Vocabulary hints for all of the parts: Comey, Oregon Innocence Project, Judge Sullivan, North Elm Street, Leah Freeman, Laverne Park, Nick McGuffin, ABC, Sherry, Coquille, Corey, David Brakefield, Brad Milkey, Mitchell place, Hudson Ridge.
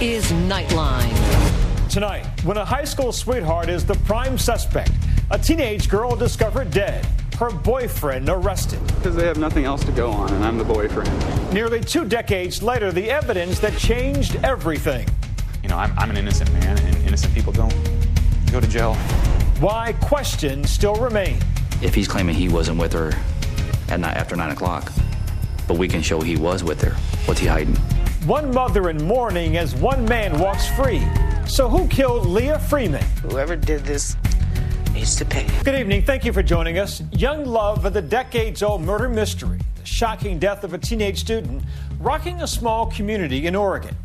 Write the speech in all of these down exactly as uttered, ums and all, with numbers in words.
is Nightline. Tonight, when a high school sweetheart is the prime suspect, a teenage girl discovered dead, her boyfriend arrested. Because they have nothing else to go on, and I'm the boyfriend. Nearly two decades later, the evidence that changed everything. You know, I'm, I'm an innocent man, and innocent people don't go to jail. Why questions still remain. If he's claiming he wasn't with her at night after nine o'clock, but we can show he was with her, what's he hiding? One mother in mourning as one man walks free. So who killed Leah Freeman? Whoever did this needs to pay. Good evening. Thank you for joining us. Young love of the decades-old murder mystery, the shocking death of a teenage student, rocking a small community in Oregon.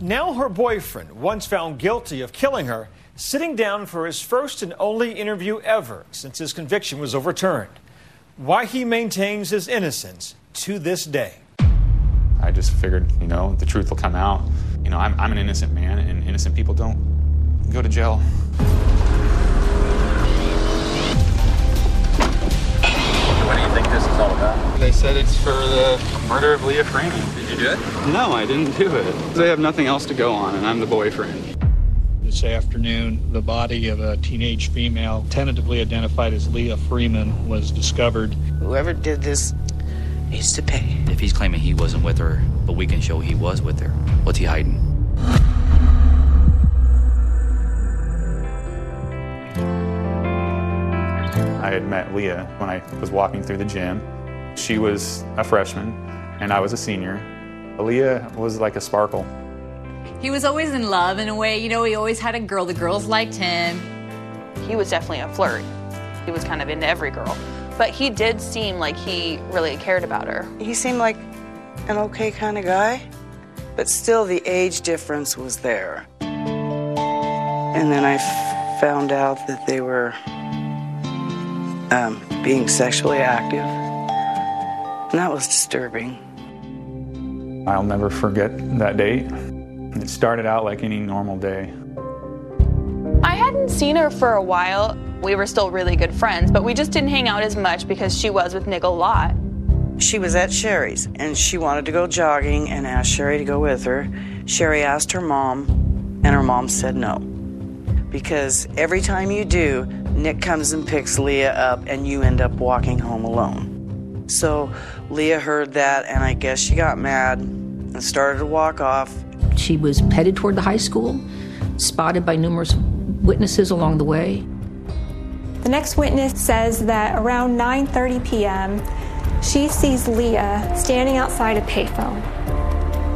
Now her boyfriend, once found guilty of killing her, sitting down for his first and only interview ever since his conviction was overturned. Why he maintains his innocence to this day. I just figured, you know, the truth will come out. You know, I'm, I'm an innocent man, and innocent people don't go to jail. What do you think this is all about? They said it's for the murder of Leah Freeman. Did you do it? No, I didn't do it. They have nothing else to go on, and I'm the boyfriend. This afternoon, the body of a teenage female, tentatively identified as Leah Freeman, was discovered. Whoever did this needs to pay. If he's claiming he wasn't with her, but we can show he was with her, what's he hiding? I had met Leah when I was walking through the gym. She was a freshman, and I was a senior. Leah was like a sparkle. He was always in love in a way, you know, he always had a girl. The girls liked him. He was definitely a flirt. He was kind of into every girl. But he did seem like he really cared about her. He seemed like an okay kind of guy, but still the age difference was there. And then I f- found out that they were um, being sexually active. And that was disturbing. I'll never forget that date. It started out like any normal day. I hadn't seen her for a while. We were still really good friends, but we just didn't hang out as much because she was with Nick a lot. She was at Sherry's, and she wanted to go jogging and asked Sherry to go with her. Sherry asked her mom, and her mom said no. Because every time you do, Nick comes and picks Leah up, and you end up walking home alone. So Leah heard that, and I guess she got mad and started to walk off. She was headed toward the high school, spotted by numerous witnesses along the way. The next witness says that around nine thirty p.m., she sees Leah standing outside a payphone,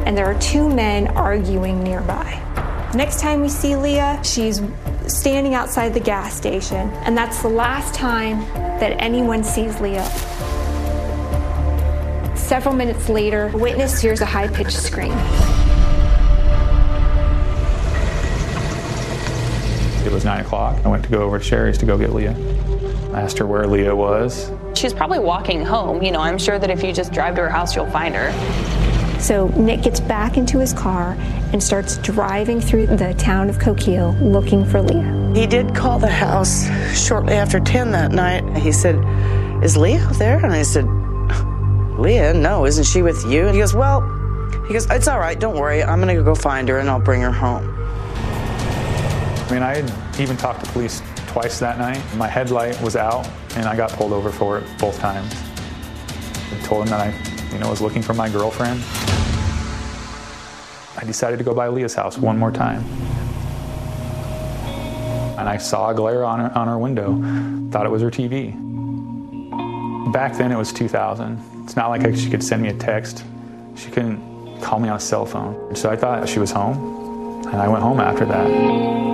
and there are two men arguing nearby. Next time we see Leah, she's standing outside the gas station, and that's the last time that anyone sees Leah. Several minutes later, a witness hears a high-pitched scream. It was nine o'clock. I went to go over to Sherry's to go get Leah. I asked her where Leah was. She's probably walking home. You know, I'm sure that if you just drive to her house, you'll find her. So Nick gets back into his car and starts driving through the town of Coquille looking for Leah. He did call the house shortly after ten that night. He said, "Is Leah there?" And I said, "Leah, no, isn't she with you?" And he goes, "Well," he goes, "it's all right, don't worry. I'm going to go find her and I'll bring her home." I mean, I had even talked to police twice that night. My headlight was out, and I got pulled over for it both times. I told him that I, you know, was looking for my girlfriend. I decided to go by Leah's house one more time. And I saw a glare on her, on her window. Thought it was her T V. Back then, it was two thousand. It's not like I, she could send me a text. She couldn't call me on a cell phone. So I thought she was home, and I went home after that.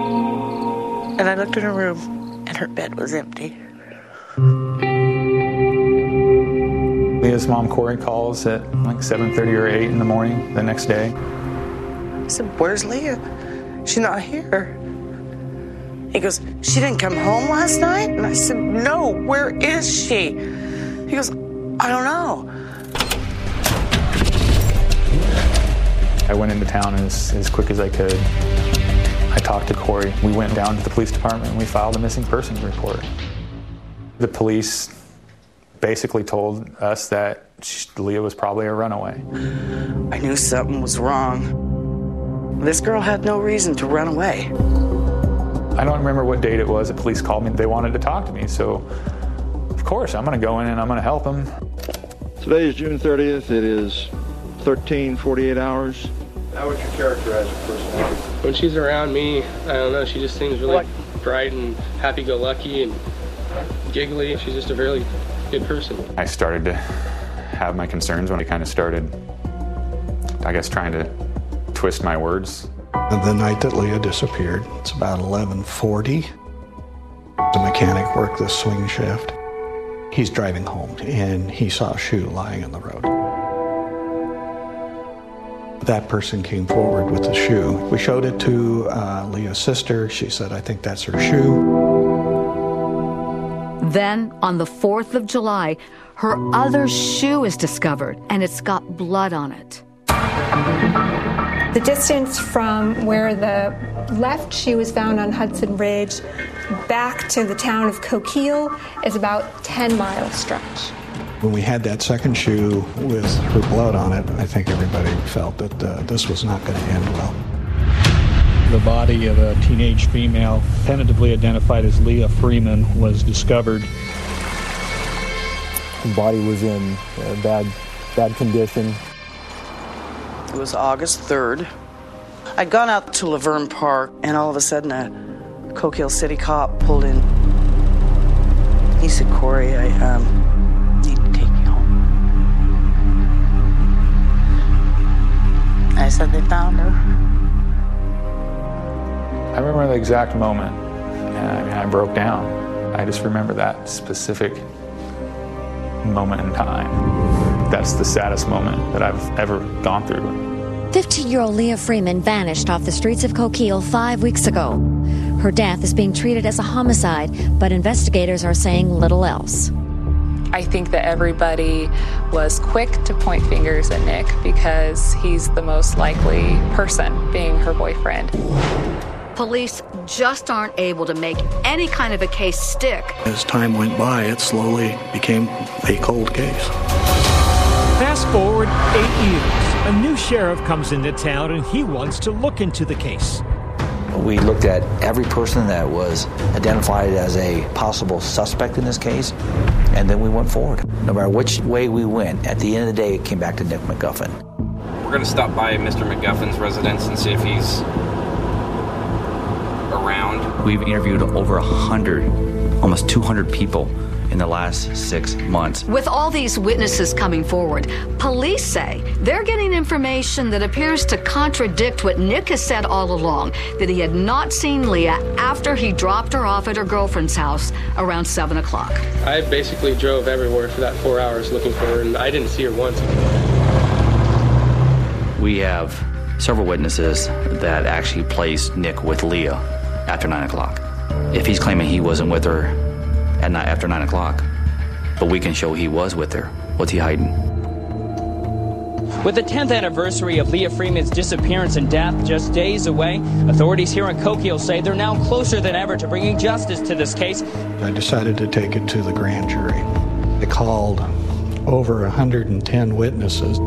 And I looked in her room, and her bed was empty. Leah's mom, Corey, calls at like seven thirty or eight in the morning the next day. I said, "Where's Leah? She's not here." He goes, "She didn't come home last night?" And I said, "No, where is she?" He goes, "I don't know." I went into town as, as quick as I could. I talked to Corey. We went down to the police department and we filed a missing persons report. The police basically told us that Leah was probably a runaway. I knew something was wrong. This girl had no reason to run away. I don't remember what date it was. The police called me. They wanted to talk to me, so of course I'm going to go in and I'm going to help them. Today is June thirtieth. It is thirteen forty-eight hours. How would you characterize her personality? When she's around me, I don't know, she just seems really what? bright and happy-go-lucky and giggly. She's just a really good person. I started to have my concerns when I kind of started, I guess, trying to twist my words. The night that Leah disappeared, it's about eleven forty. The mechanic worked the swing shift. He's driving home, and he saw a shoe lying in the road. That person came forward with the shoe. We showed it to uh, Leah's sister. She said, I think that's her shoe. Then, on the fourth of July, her other shoe is discovered, and it's got blood on it. The distance from where the left shoe was found on Hudson Ridge back to the town of Coquille is about ten mile stretch. When we had that second shoe with her blood on it, I think everybody felt that uh, this was not going to end well. The body of a teenage female, tentatively identified as Leah Freeman, was discovered. The body was in uh, bad, bad condition. It was August third. I'd gone out to Laverne Park, and all of a sudden a Coquille City cop pulled in. He said, Corey, I... Um, I said they found her. I remember the exact moment, and I, mean, I broke down. I just remember that specific moment in time. That's the saddest moment that I've ever gone through. fifteen-year-old Leah Freeman vanished off the streets of Coquille five weeks ago. Her death is being treated as a homicide, but investigators are saying little else. I think that everybody was quick to point fingers at Nick because he's the most likely person, being her boyfriend. Police just aren't able to make any kind of a case stick. As time went by, it slowly became a cold case. Fast forward eight years. A new sheriff comes into town and he wants to look into the case. We looked at every person that was identified as a possible suspect in this case, and then we went forward. No matter which way we went, at the end of the day, it came back to Nick McGuffin. We're going to stop by Mister McGuffin's residence and see if he's around. We've interviewed over one hundred, almost two hundred people in the last six months. With all these witnesses coming forward, police say they're getting information that appears to contradict what Nick has said all along, that he had not seen Leah after he dropped her off at her girlfriend's house around seven o'clock. I basically drove everywhere for that four hours looking for her, and I didn't see her once. We have several witnesses that actually placed Nick with Leah after nine o'clock. If he's claiming he wasn't with her at night after nine o'clock, but we can show he was with her. What's he hiding? With the tenth anniversary of Leah Freeman's disappearance and death just days away, authorities here in Coquille say they're now closer than ever to bringing justice to this case. I decided to take it to the grand jury. They called over one hundred ten witnesses,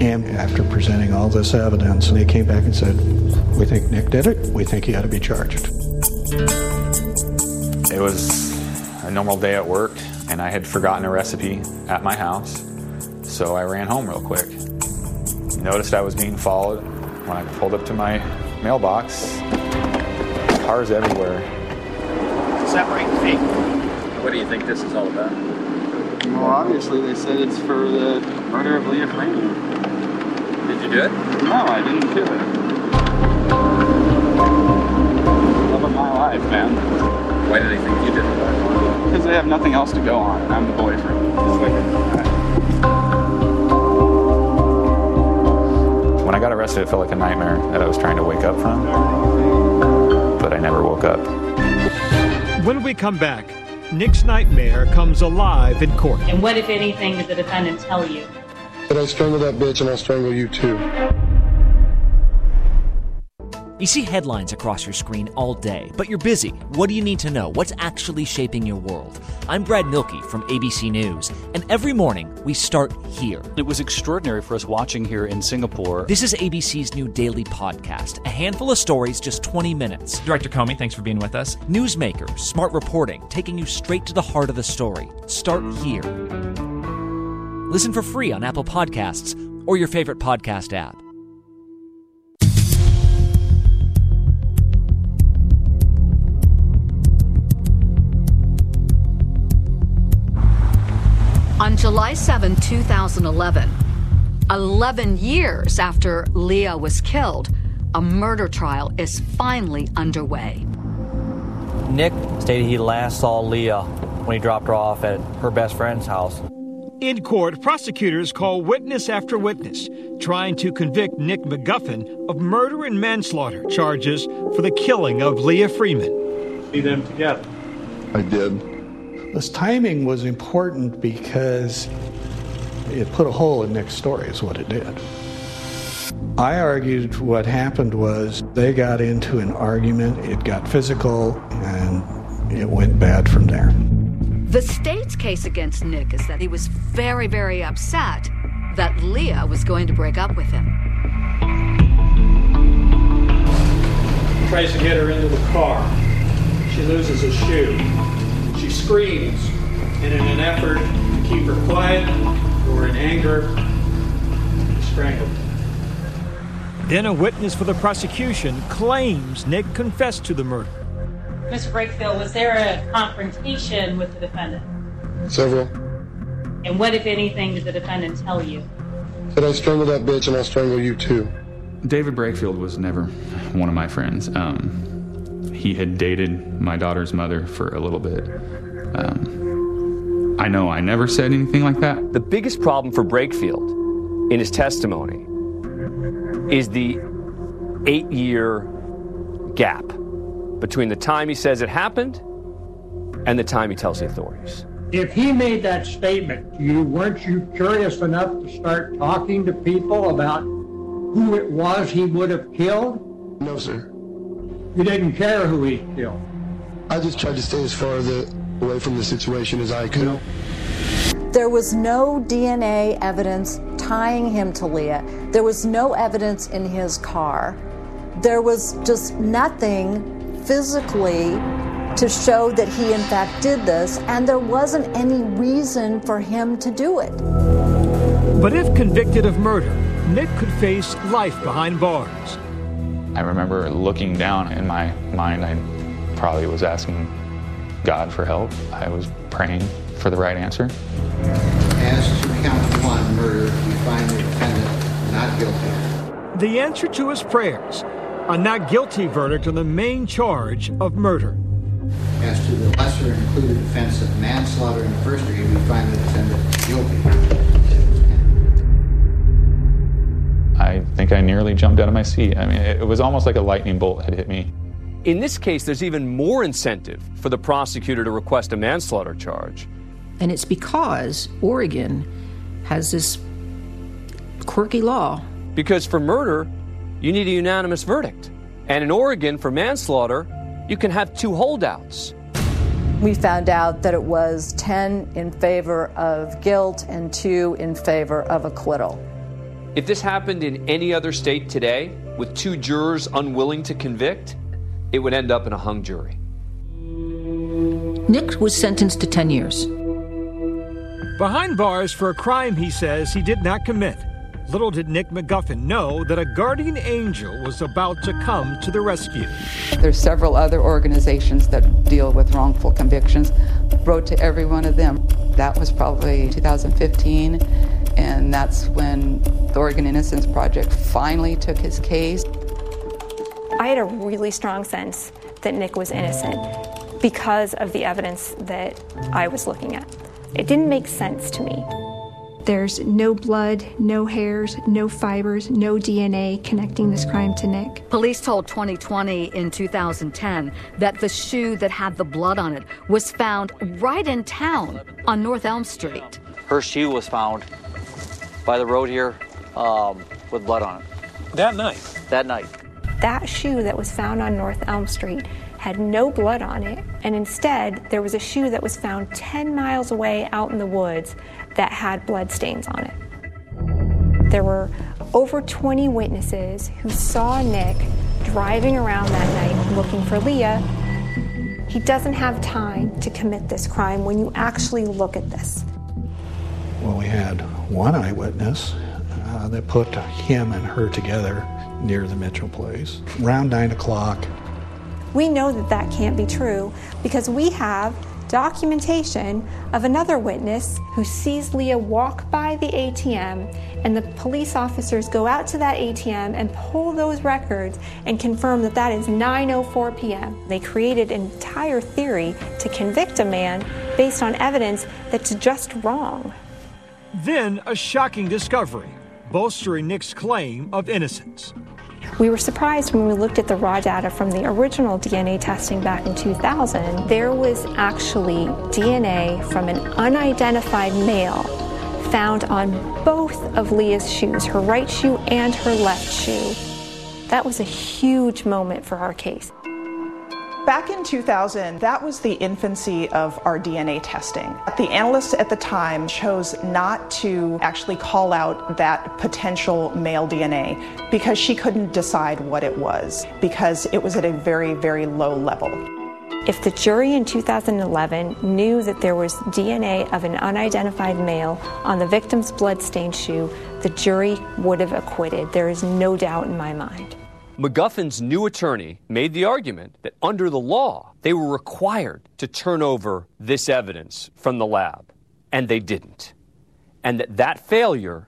and after presenting all this evidence, they came back and said, we think Nick did it, we think he ought to be charged. It was a normal day at work, and I had forgotten a recipe at my house, so I ran home real quick. Noticed I was being followed when I pulled up to my mailbox. Cars everywhere. Is that right, Nick? What do you think this is all about? Well, obviously they said it's for the murder of Leah Freeman. Did you do it? No, I didn't do it. Loving my life, man. Why do they think you did it? Because they have nothing else to go on. I'm the boyfriend. Like, when I got arrested, it felt like a nightmare that I was trying to wake up from, but I never woke up. When we come back, Nick's nightmare comes alive in court. And what, if anything, did the defendant tell you? That I strangled that bitch and I'll strangle you too. You see headlines across your screen all day, but you're busy. What do you need to know? What's actually shaping your world? I'm Brad Milkey from A B C News, and every morning we start here. It was extraordinary for us watching here in Singapore. This is A B C's new daily podcast, a handful of stories, just twenty minutes. Director Comey, thanks for being with us. Newsmakers, smart reporting, taking you straight to the heart of the story. Start here. Listen for free on Apple Podcasts or your favorite podcast app. On July seventh, two thousand eleven, eleven years after Leah was killed, a murder trial is finally underway. Nick stated he last saw Leah when he dropped her off at her best friend's house. In court, prosecutors call witness after witness, trying to convict Nick McGuffin of murder and manslaughter charges for the killing of Leah Freeman. See them together. I did. This timing was important because it put a hole in Nick's story is what it did. I argued what happened was they got into an argument, it got physical, and it went bad from there. The state's case against Nick is that he was very, very upset that Leah was going to break up with him. He tries to get her into the car. She loses his shoe. She screams, and in an effort to keep her quiet or in anger, she strangled him. Then a witness for the prosecution claims Nick confessed to the murder. Mister Brakefield, was there a confrontation with the defendant? Several. And what, if anything, did the defendant tell you? That I strangled that bitch and I'll strangle you too. David Brakefield was never one of my friends. Um... He had dated my daughter's mother for a little bit. Um, I know I never said anything like that. The biggest problem for Brakefield in his testimony is the eight-year gap between the time he says it happened and the time he tells the authorities. If he made that statement, you weren't you curious enough to start talking to people about who it was he would have killed? No, sir. You didn't care who he killed. I just tried to stay as far away from the situation as I could. There was no D N A evidence tying him to Leah. There was no evidence in his car. There was just nothing physically to show that he in fact did this, and there wasn't any reason for him to do it. But if convicted of murder, Nick could face life behind bars. I remember looking down. In my mind, I probably was asking God for help. I was praying for the right answer. As to count one murder, we find the defendant not guilty. The answer to his prayers, a not guilty verdict on the main charge of murder. As to the lesser included offense of manslaughter in the first degree, we find the defendant guilty. I think I nearly jumped out of my seat. I mean, it was almost like a lightning bolt had hit me. In this case, there's even more incentive for the prosecutor to request a manslaughter charge. And it's because Oregon has this quirky law. Because for murder, you need a unanimous verdict. And in Oregon, for manslaughter, you can have two holdouts. We found out that it was ten in favor of guilt and two in favor of acquittal. If this happened in any other state today, with two jurors unwilling to convict, it would end up in a hung jury. Nick was sentenced to ten years. Behind bars for a crime he says he did not commit. Little did Nick McGuffin know that a guardian angel was about to come to the rescue. There's several other organizations that deal with wrongful convictions. Wrote to every one of them. That was probably two thousand fifteen. And that's when the Oregon Innocence Project finally took his case. I had a really strong sense that Nick was innocent because of the evidence that I was looking at. It didn't make sense to me. There's no blood, no hairs, no fibers, no D N A connecting this crime to Nick. Police told twenty twenty in two thousand ten that the shoe that had the blood on it was found right in town on North Elm Street. Her shoe was found by the road here, um, with blood on it. That night? That night. That shoe that was found on North Elm Street had no blood on it, and instead there was a shoe that was found ten miles away out in the woods that had blood stains on it. There were over twenty witnesses who saw Nick driving around that night looking for Leah. He doesn't have time to commit this crime when you actually look at this. Well, we had one eyewitness uh, that put him and her together near the Mitchell place around nine o'clock. We know that that can't be true because we have documentation of another witness who sees Leah walk by the A T M, and the police officers go out to that A T M and pull those records and confirm that that is nine oh four p.m. They created an entire theory to convict a man based on evidence that's just wrong. Then a shocking discovery, bolstering Nick's claim of innocence. We were surprised when we looked at the raw data from the original D N A testing back in two thousand. There was actually D N A from an unidentified male found on both of Leah's shoes, her right shoe and her left shoe. That was a huge moment for our case. Back in two thousand, that was the infancy of our D N A testing. The analysts at the time chose not to actually call out that potential male D N A because she couldn't decide what it was, because it was at a very, very low level. If the jury in two thousand eleven knew that there was D N A of an unidentified male on the victim's bloodstained shoe, the jury would have acquitted. There is no doubt in my mind. McGuffin's new attorney made the argument that under the law, they were required to turn over this evidence from the lab, and they didn't, and that that failure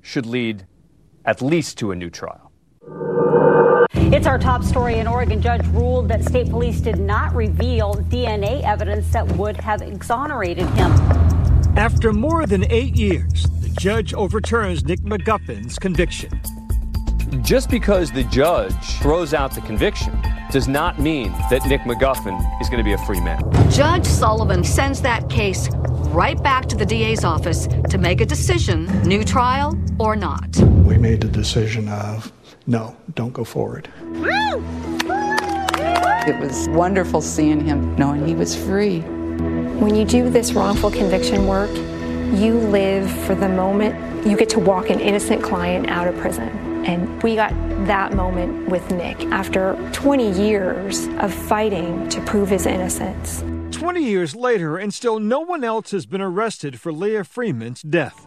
should lead at least to a new trial. It's our top story. An Oregon judge ruled that state police did not reveal D N A evidence that would have exonerated him. After more than eight years, the judge overturns Nick McGuffin's conviction. Just because the judge throws out the conviction does not mean that Nick McGuffin is going to be a free man. Judge Sullivan sends that case right back to the D A's office to make a decision, new trial or not. We made the decision of, no, don't go forward. It was wonderful seeing him, knowing he was free. When you do this wrongful conviction work, you live for the moment. You get to walk an innocent client out of prison. And we got that moment with Nick after twenty years of fighting to prove his innocence. twenty years later, and still no one else has been arrested for Leah Freeman's death.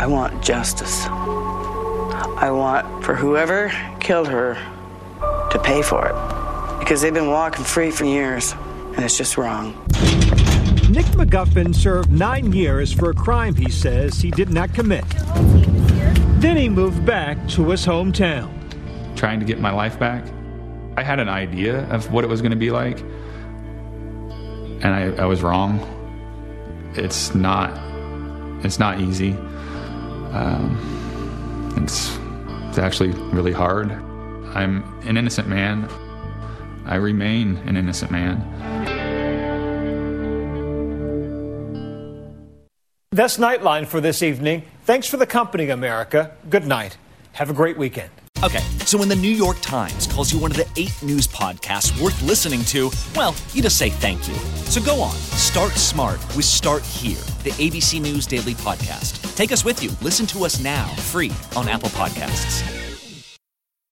I want justice. I want for whoever killed her to pay for it, because they've been walking free for years, and it's just wrong. Nick McGuffin served nine years for a crime he says he did not commit. Then he moved back to his hometown. Trying to get my life back. I had an idea of what it was going to be like, and I, I was wrong. It's not, it's not easy. Um, it's, it's actually really hard. I'm an innocent man. I remain an innocent man. That's Nightline for this evening. Thanks for the company, America. Good night. Have a great weekend. Okay, so when the New York Times calls you one of the eight news podcasts worth listening to, well, you just say thank you. So go on. Start smart with Start Here, the A B C News Daily podcast. Take us with you. Listen to us now, free on Apple Podcasts.